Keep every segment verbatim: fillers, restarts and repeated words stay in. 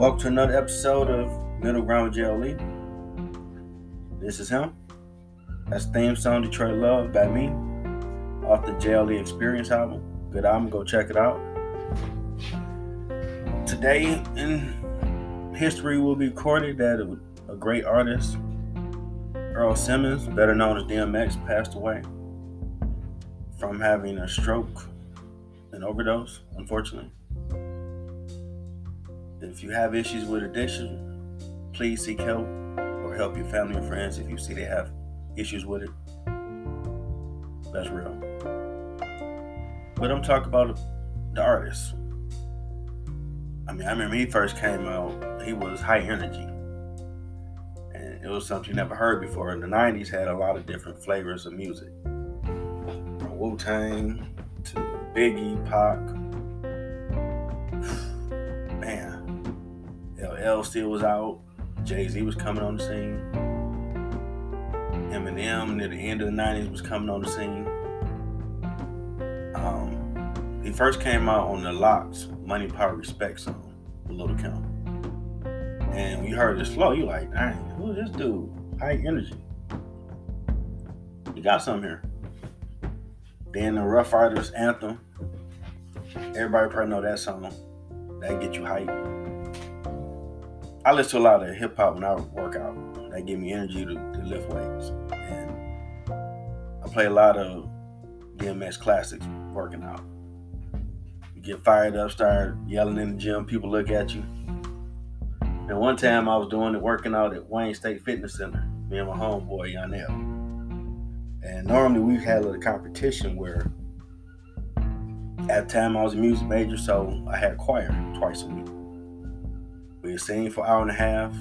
Welcome to another episode of Middle Ground with J L E. This is him. That's theme song Detroit Love by me, off the J L E Experience album. Good album, go check it out. Today in history will be recorded that a great artist, Earl Simmons, better known as D M X, passed away from having a stroke and overdose, unfortunately. If you have issues with addiction, please seek help or help your family or friends if you see they have issues with it. That's real. But I'm talking about the artist. I mean, I remember he first came out, he was high energy. And it was something you never heard before. In the nineties, had a lot of different flavors of music. From Wu-Tang to Biggie, Pac. L L still was out. Jay-Z was coming on the scene. Eminem near the end of the nineties was coming on the scene. Um, he first came out on the LOX Money Power Respect song with Lil' Kim. And when you heard this flow, you like, dang, who is this dude? High energy. You got something here. Then the Ruff Ryders anthem. Everybody probably know that song. That get you hyped. I listen to a lot of hip hop when I work out. That give me energy to, to lift weights. And I play a lot of D M X classics working out. You get fired up, start yelling in the gym, people look at you. And one time I was doing it working out at Wayne State Fitness Center, me and my homeboy Yonel. And normally we had a competition where at the time I was a music major, so I had choir twice a week. We had seen for an hour and a half.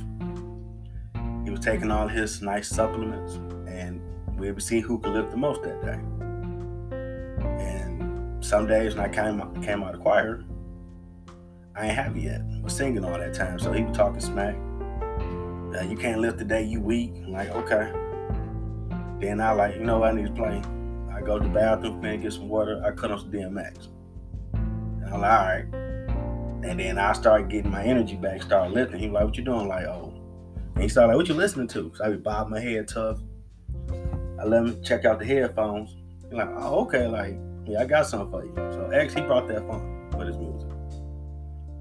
He was taking all his nice supplements, and we would see who could lift the most that day. And some days when I came out, came out of choir, I ain't happy yet. I was singing all that time, so he was talking smack. Uh, you can't lift today, you weak. I'm like, okay. Then I like, you know, I need to play. I go to the bathroom, man, get some water. I cut on some D M X. And I'm like, all right. And then I started getting my energy back, started lifting. He was like, what you doing? Like, oh. And he started like, what you listening to? So I would bob my head tough. I let him check out the headphones. He's like, oh, okay. Like, yeah, I got something for you. So X, he brought that phone with his music.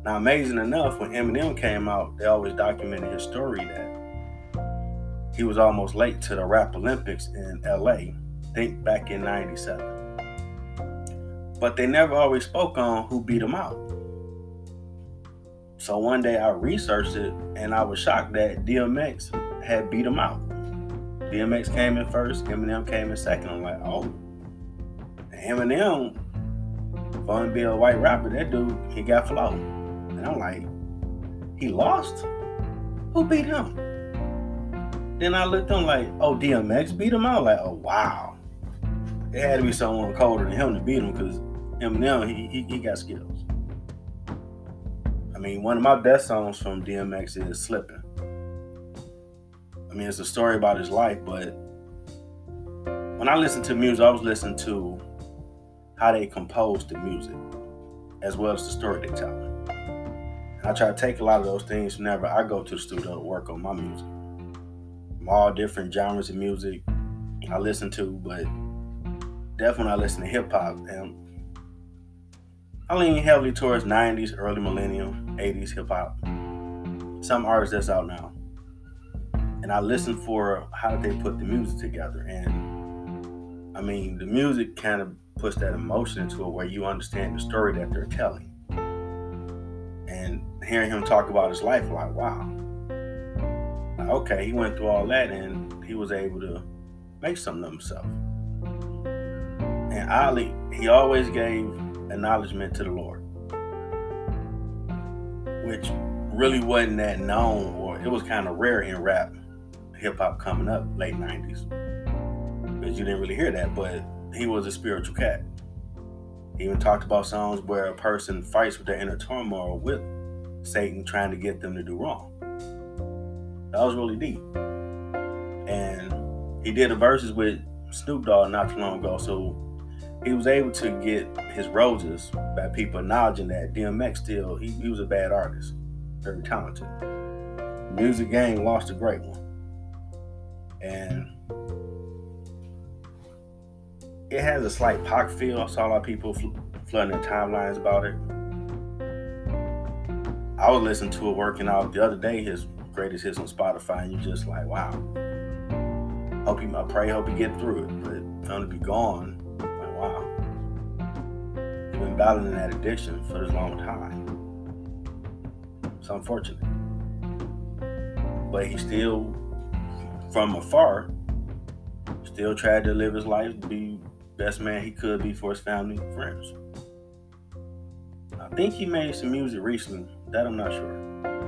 Now, amazing enough, when Eminem came out, they always documented his story that he was almost late to the Rap Olympics in L A, think back in ninety-seven. But they never always spoke on who beat him out. So one day I researched it and I was shocked that D M X had beat him out. D M X came in first, Eminem came in second. I'm like, oh. Eminem, fun being a white rapper, that dude, he got flawed. And I'm like, he lost? Who beat him? Then I looked on like, oh, D M X beat him out? Like, oh, wow. It had to be someone colder than him to beat him because Eminem, he, he, he got skills. I mean, one of my best songs from D M X is Slippin'. I mean, it's a story about his life, but when I listen to music, I was listening to how they compose the music as well as the story they tell. And I try to take a lot of those things whenever I go to the studio to work on my music. From all different genres of music I listen to, but definitely I listen to hip-hop, and I lean heavily towards nineties, early millennium, eighties hip-hop. Some artists that's out now. And I listen for how they put the music together. And, I mean, the music kind of puts that emotion into it where you understand the story that they're telling. And hearing him talk about his life, like, wow. Like, okay, he went through all that and he was able to make something of himself. And oddly, he always gave acknowledgement to the Lord, which really wasn't that known, or it was kind of rare in rap hip-hop coming up late nineties, because you didn't really hear that. But he was a spiritual cat. He even talked about songs where a person fights with their inner turmoil with Satan trying to get them to do wrong. That was really deep. And he did the verses with Snoop Dogg not too long ago, so he was able to get his roses by people acknowledging that D M X still, he, he was a bad artist. very talented. Music Gang lost a great one. And it has a slight Pac feel. I saw a lot of people fl- flooding their timelines about it. I was listening to it working out the other day, his greatest hits on Spotify, and you're just like, wow. Hope he, I pray, hope he get through it, but gonna be gone. Like, wow. He's been battling that addiction for this long time. It's unfortunate. But he still, from afar, still tried to live his life, be best man he could be for his family and friends. I think he made some music recently, that I'm not sure.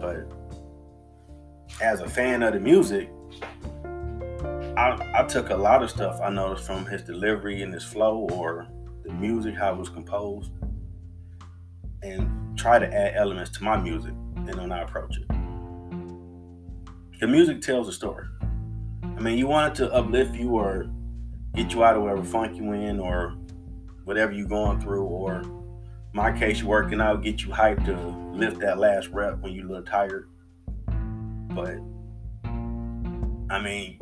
But as a fan of the music, I, I took a lot of stuff I noticed from his delivery and his flow or the music, how it was composed, and try to add elements to my music and then I approach it. The music tells a story. I mean, you want it to uplift you or get you out of whatever funk you in or whatever you're going through, or in my case, you're working out, get you hyped to lift that last rep when you're a little tired. But, I mean,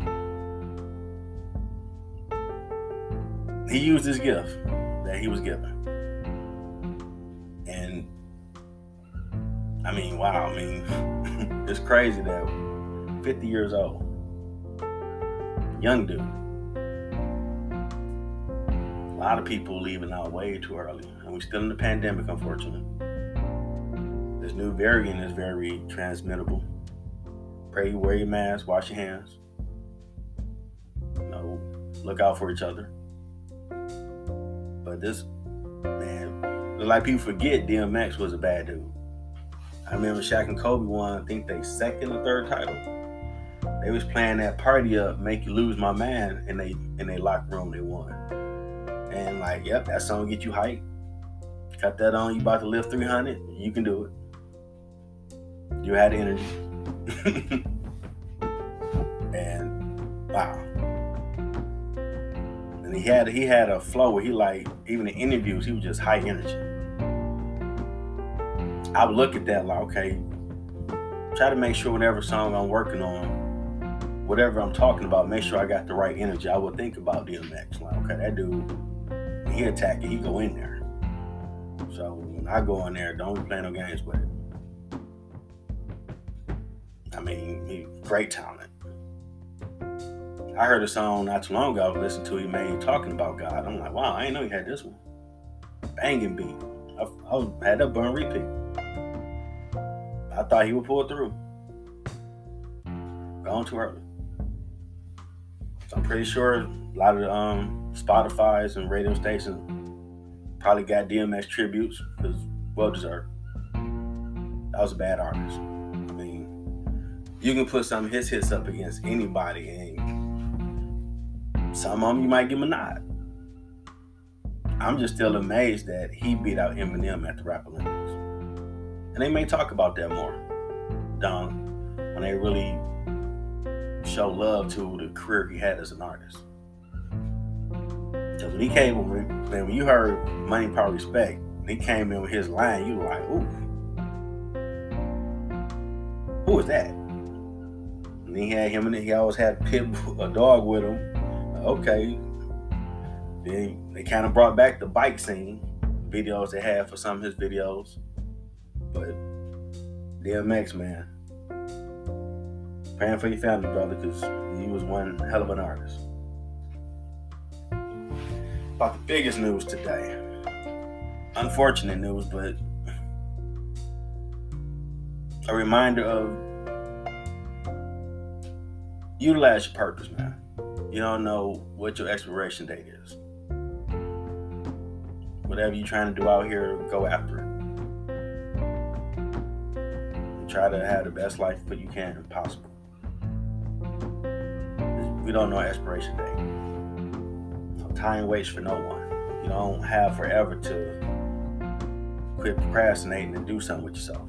he used his gift that he was given. And, I mean, wow, I mean, it's crazy that fifty years old, young dude. A lot of people leaving out way too early, and we're still in the pandemic, unfortunately. This new variant is very transmittable. Pray you wear your mask, wash your hands. You know, look out for each other. But this, man, like people forget, D M X was a bad dude. I remember Shaq and Kobe won, I think they second or third title. They was playing that party up, Make You Lose My Man, and they in their locker room they won. And like, yep, that song get you hyped. Cut that on, you about to lift three hundred, you can do it. You had energy. And wow. And he had he had a flow where he like, even in interviews, he was just high energy. I would look at that like, okay, try to make sure whatever song I'm working on, whatever I'm talking about, make sure I got the right energy. I would think about D M X. Like, okay, that dude, he attack it, he go in there. So when I go in there, don't play no games with it. I mean, he great talent. I heard a song not too long ago I was listening to he made talking about God. I'm like, wow, I ain't know he had this one. Banging beat. I, I had that burn repeat. I thought he would pull through. Gone too early. So I'm pretty sure a lot of the um, Spotify's and radio stations probably got D M X tributes because well deserved. That was a bad artist. I mean, you can put some of his hits up against anybody, and some of them you might give him a nod. I'm just still amazed that he beat out Eminem at the Rap Olympics, and they may talk about that more down when they really show love to the career he had as an artist. Because when he came in, when you heard Money Power Respect, when he came in with his line, you were like, ooh, who is that? And he had him, and he always had Pitbull, a dog with him. Okay. Then they kind of brought back the bike scene, videos they had for some of his videos. But D M X, man, praying for your family, brother, because he was one hell of an artist. About the biggest news today. Unfortunate news, but a reminder of utilize your purpose, man. You don't know what your expiration date is. Whatever you're trying to do out here, go after it. And try to have the best life that you can possible. We don't know expiration date. No time waits for no one. You don't have forever to quit procrastinating and do something with yourself.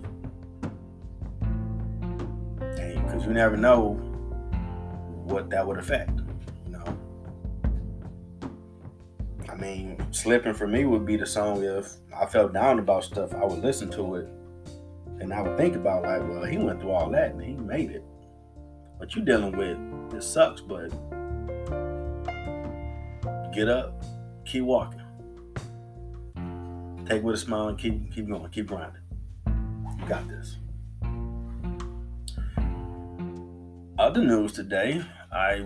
Dang, because you never know what that would affect. You know, I mean, Slippin' for me would be the song if I felt down about stuff, I would listen to it And I would think about, like, well, he went through all that and he made it. But you dealing with, it sucks, but get up, keep walking. Take with a smile and keep keep going, keep grinding. You got this. Other news today, I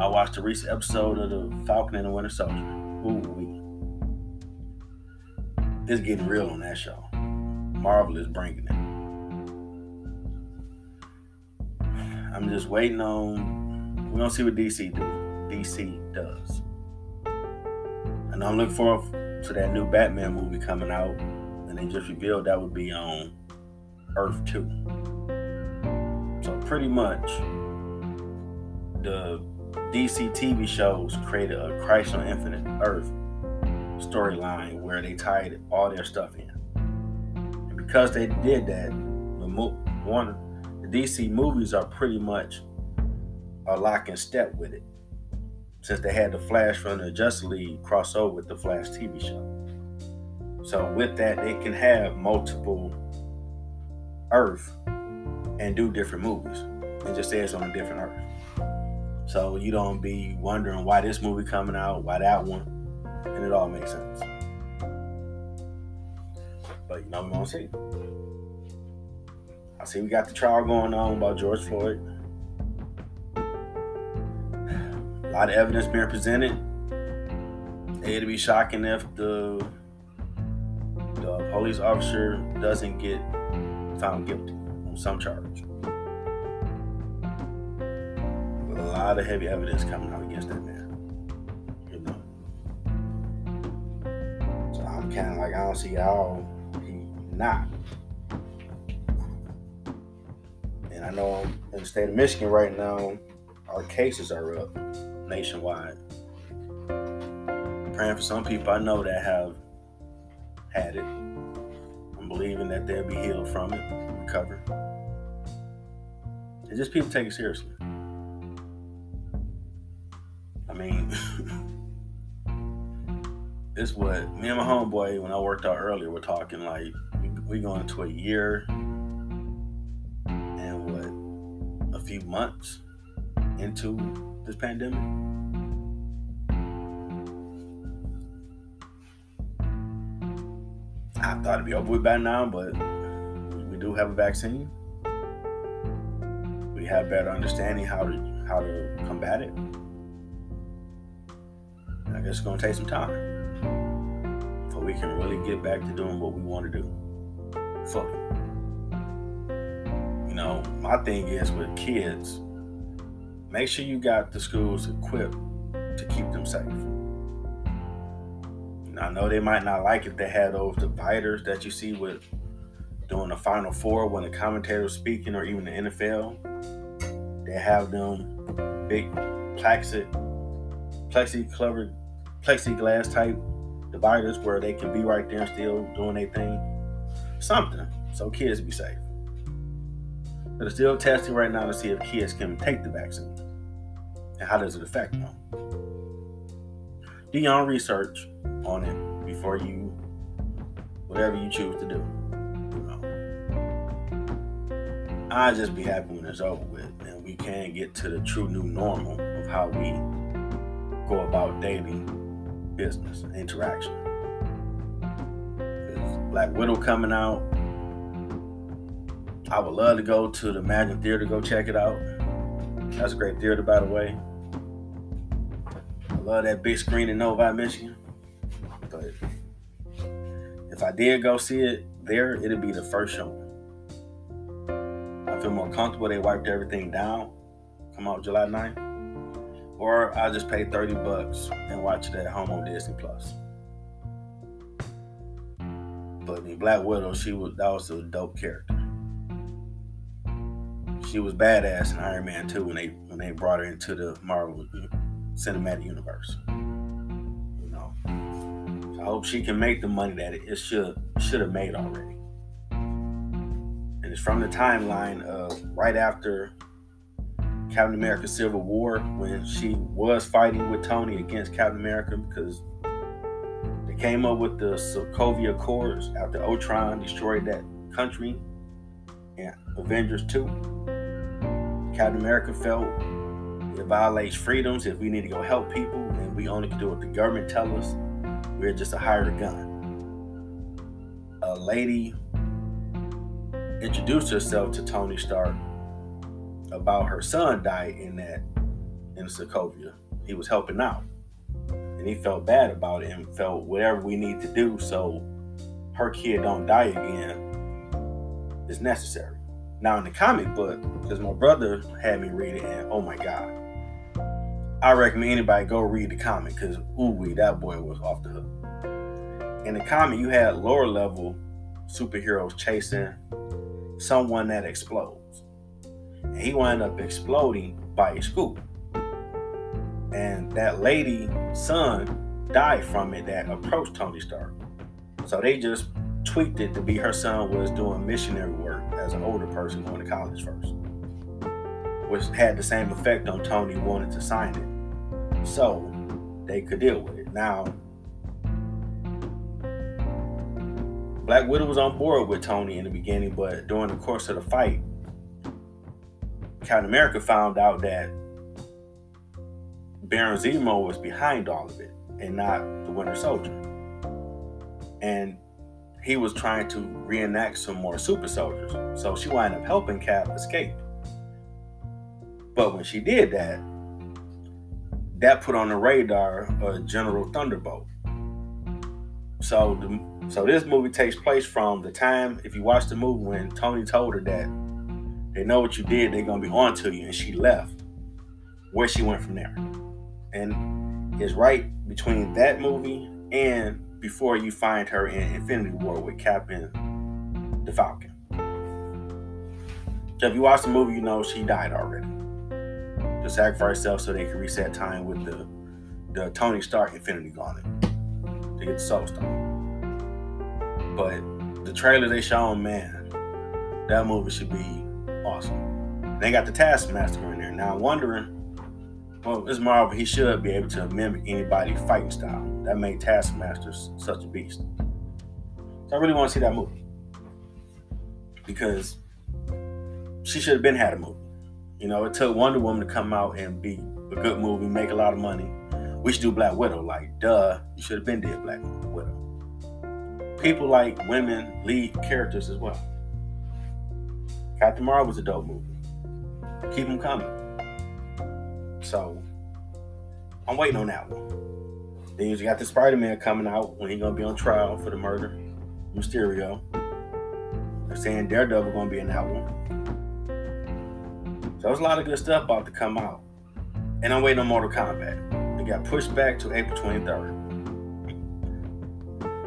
I watched a recent episode of the Falcon and the Winter Soldier. Ooh-wee. It's getting real on that show. Marvel is bringing it. I'm just waiting on, we're gonna see what D C do. D C does. And I'm looking forward to that new Batman movie coming out. And they just revealed that would be on Earth two. So pretty much the D C T V shows created a Crisis on Infinite Earth storyline where they tied all their stuff in. Because they did that, the mo- one the D C movies are pretty much a lock and step with it. Since they had the Flash from the Justice League crossover with the Flash T V show, so with that they can have multiple Earth and do different movies and just say it's on a different Earth. So you don't be wondering why this movie coming out, why that one, and it all makes sense. But you know, we're gonna see. I see we got the trial going on about George Floyd. A lot of evidence being presented. It'd be shocking if the the police officer doesn't get found guilty on some charge. But a lot of heavy evidence coming out against that man. You know. So I'm kind of like, I don't see how. Not. And I know in the state of Michigan right now, our cases are up nationwide. Praying for some people I know that have had it. I'm believing that they'll be healed from it, recover. And just people take it seriously. I mean, it's what me and my homeboy, when I worked out earlier, were talking like, we're going into a year and what, a few months into this pandemic. I thought it'd be over with by now, but we do have a vaccine. We have better understanding how to how to combat it. And I guess it's gonna take some time before we can really get back to doing what we want to do. Fuck it. You know, my thing is with kids, make sure you got the schools equipped to keep them safe. And I know they might not like if they had those dividers that you see with during the Final Four when the commentator's speaking, or even the N F L. They have them big plexi, plexi covered, plexiglass type dividers where they can be right there and still doing their thing. Something so kids be safe. They're still testing right now to see if kids can take the vaccine and how does it affect them. Do your own research on it before you, whatever you choose to do. You know, I just be happy when it's over with and we can get to the true new normal of how we go about daily business interaction. Black Widow coming out. I would love to go to the Imagine Theater, go check it out. That's a great theater, by the way. I love that big screen in Novi, Michigan. But if I did go see it there, it'd be the first show. I feel more comfortable. They wiped everything down. Come out July ninth. Or I'll just pay thirty bucks and watch it at home on Disney Plus. But in Black Widow, she was that was a dope character. She was badass in Iron Man two when they when they brought her into the Marvel Cinematic Universe. You know, so I hope she can make the money that it should should have made already. And it's from the timeline of right after Captain America: Civil War, when she was fighting with Tony against Captain America because. Came up with the Sokovia Accords after Ultron destroyed that country and Avengers two. Captain America felt it violates freedoms if we need to go help people and we only can do what the government tells us. We're just a hired gun. A lady introduced herself to Tony Stark about her son died in that in Sokovia. He was helping out. And he felt bad about it and felt whatever we need to do so her kid don't die again is necessary. Now in the comic book, because my brother had me read it, and oh my God, I recommend anybody go read the comic because ooh-wee, that boy was off the hook. In the comic, you had lower level superheroes chasing someone that explodes. And he wound up exploding by a scoop. And that lady's son died from it that approached Tony Stark. So they just tweaked it to be her son was doing missionary work as an older person going to college first, which had the same effect on Tony wanted to sign it so they could deal with it. Now, Black Widow was on board with Tony in the beginning, but during the course of the fight, Captain America found out that Baron Zemo was behind all of it and not the Winter Soldier. And he was trying to reenact some more super soldiers. So she wound up helping Cap escape. But when she did that, that put on the radar of General Thunderbolt. So the, so this movie takes place from the time, if you watch the movie, when Tony told her that they know what you did, they're going to be on to you, and she left, where she went from there. And it's right between that movie and before you find her in Infinity War with Cap and the Falcon. So if you watch the movie, you know she died already. To sacrifice herself so they can reset time with the, the Tony Stark Infinity Gauntlet to get the Soul Stone. But the trailer they shown, man, that movie should be awesome. They got the Taskmaster in there. Now I'm wondering, well, it's Marvel, he should be able to mimic anybody's fighting style. That made Taskmaster such a beast. So I really want to see that movie. Because she should have been had a movie. You know, it took Wonder Woman to come out and be a good movie, make a lot of money. We should do Black Widow. Like, duh, you should have been dead, Black Widow. People like women lead characters as well. Captain Marvel was a dope movie. Keep them coming. So, I'm waiting on that one. Then you got the Spider-Man coming out when he's going to be on trial for the murder. Mysterio. They're saying Daredevil going to be in that one. So there's a lot of good stuff about to come out. And I'm waiting on Mortal Kombat. It got pushed back to April twenty-third.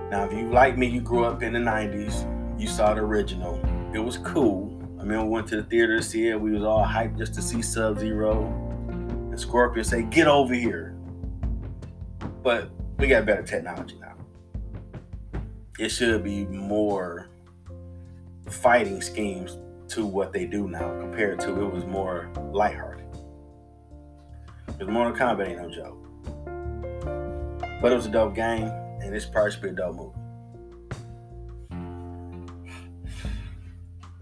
Now, if you like me, you grew up in the nineties. You saw the original. It was cool. I mean, we went to the theater to see it. We was all hyped just to see Sub-Zero. And Scorpion say, get over here. But we got better technology now. It should be more fighting schemes to what they do now compared to it was more lighthearted. Because Mortal Kombat ain't no joke. But it was a dope game, and it's probably should be a dope movie.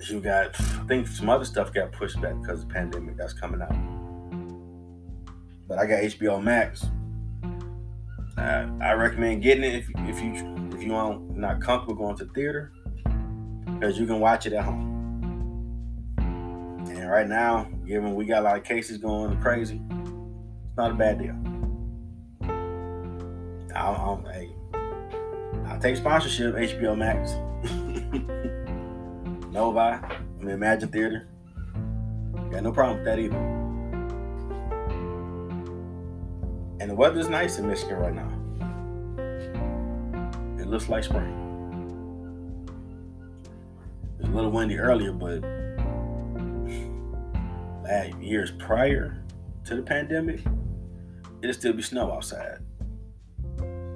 You got, I think some other stuff got pushed back because of the pandemic that's coming out. But I got H B O Max. Uh, I recommend getting it if, if you if you aren't not comfortable going to the theater, because you can watch it at home. And right now, given we got a lot of cases going crazy, it's not a bad deal. I'll, I'll, hey, I'll take sponsorship, H B O Max, Novi, I mean Imagine Theater. Got no problem with that either. And the weather's nice in Michigan right now. It looks like spring. It was a little windy earlier, but last years prior to the pandemic, it'll still be snow outside.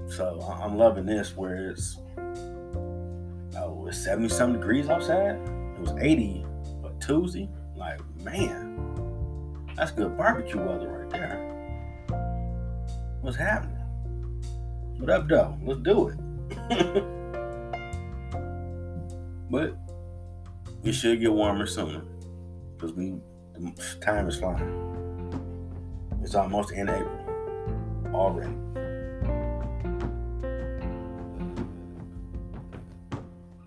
So I'm loving this where it's, oh, it's seventy-some degrees outside. It was eighty on Tuesday. Like, man, that's good barbecue weather right there. What's happening? What up, though? Let's do it. But It should get warmer soon, because we time is flying. It's almost in April already.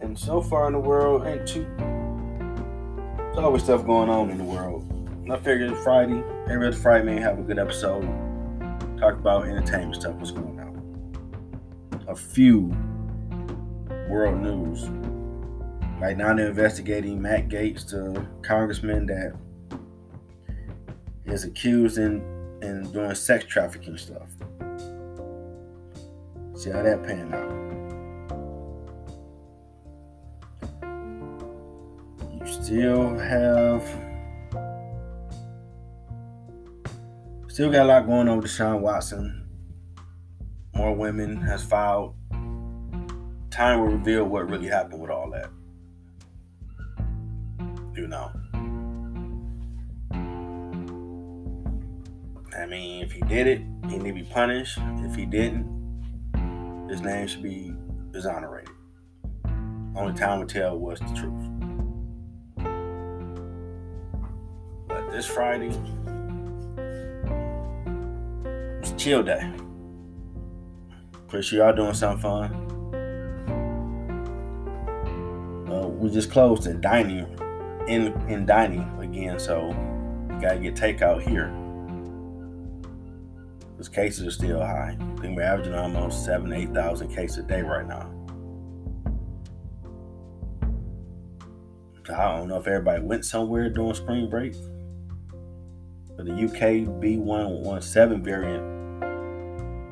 And so far in the world, ain't too. There's always stuff going on in the world. And I figured Friday, every other Friday, may have a good episode. Talk about entertainment stuff, what's going on. A few world news. Right now they're investigating Matt Gaetz, the congressman that is accused in, in doing sex trafficking stuff. See how that panned out. You still have... Still got a lot going on with Deshaun Watson. More women has filed. Time will reveal what really happened with all that. You know, I mean, if he did it, he need to be punished. If he didn't, his name should be exonerated. Only time will tell what's the truth. But this Friday, it's a chill day. Pretty sure y'all doing something fun. Uh, we just closed the dining room. In, in dining again, so you gotta get takeout here because cases are still high. I think we're averaging almost seven, eight thousand cases a day right now. I don't know if everybody went somewhere during spring break, but the U K B one one seven variant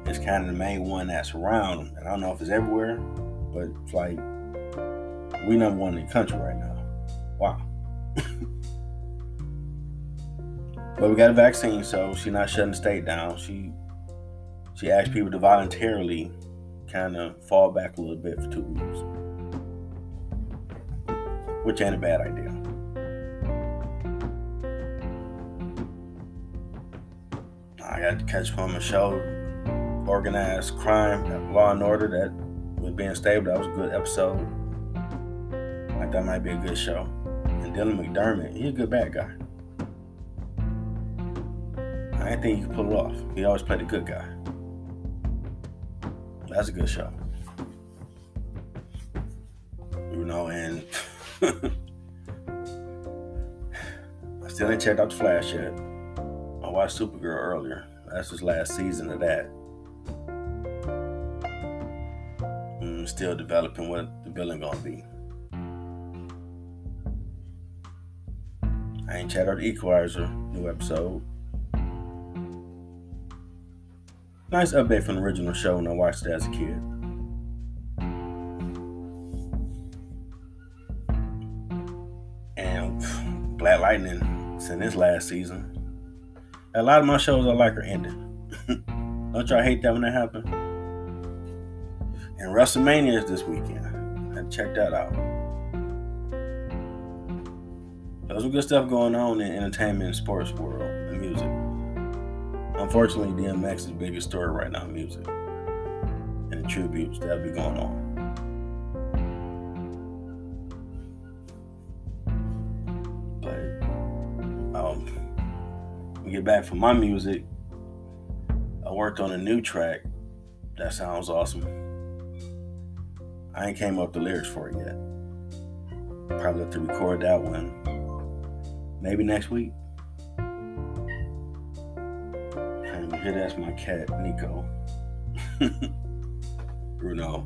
is kind of the main one that's around, and I don't know if it's everywhere, but it's like we number one in the country right now. Wow. But we got a vaccine, so she's not shutting the state down. She she asked people to voluntarily kind of fall back a little bit for two weeks, which ain't a bad idea. I got to catch up on my show, Organized Crime, Law and Order, that was being stable. That was a good episode. Like that might be a good show. And Dylan McDermott, he's a good bad guy. I didn't think he could pull it off. He always played a good guy. That's a good show. You know, and I still ain't checked out The Flash yet. I watched Supergirl earlier. That's his last season of that. I'm still developing what the villain gonna be. I ain't checked out The Equalizer, new episode. Nice update from the original show when I watched it as a kid. And Black Lightning is in this last season. A lot of my shows I like are ending. Don't y'all hate that when that happens? And WrestleMania is this weekend. I checked that out. There's some good stuff going on in entertainment and sports world and music. Unfortunately, D M X is the biggest story right now in music and the tributes that'll be going on. But um, we get back from my music. I worked on a new track that sounds awesome. I ain't came up with the lyrics for it yet. Probably have to record that one. Maybe next week. Here, that's my cat, Nico. Bruno.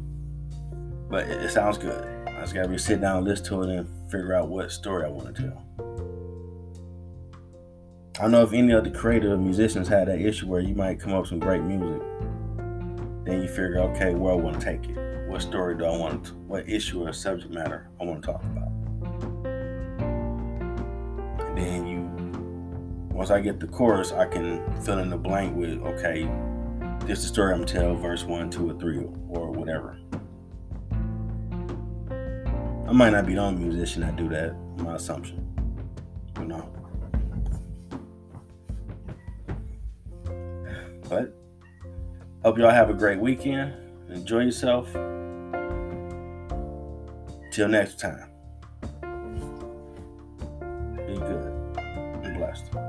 But it, it sounds good. I just gotta be sit down and listen to it and figure out what story I want to tell. I don't know if any other creative musicians had that issue where you might come up with some great music. Then you figure, okay, where I want to take it. What story do I want to, what issue or subject matter I want to talk about. And then you Once I get the chorus, I can fill in the blank with, okay, this is the story I'm going to tell, verse one, two, or three, or whatever. I might not be the only musician that do that, my assumption. You know. But, hope y'all have a great weekend. Enjoy yourself. Till next time. podcast.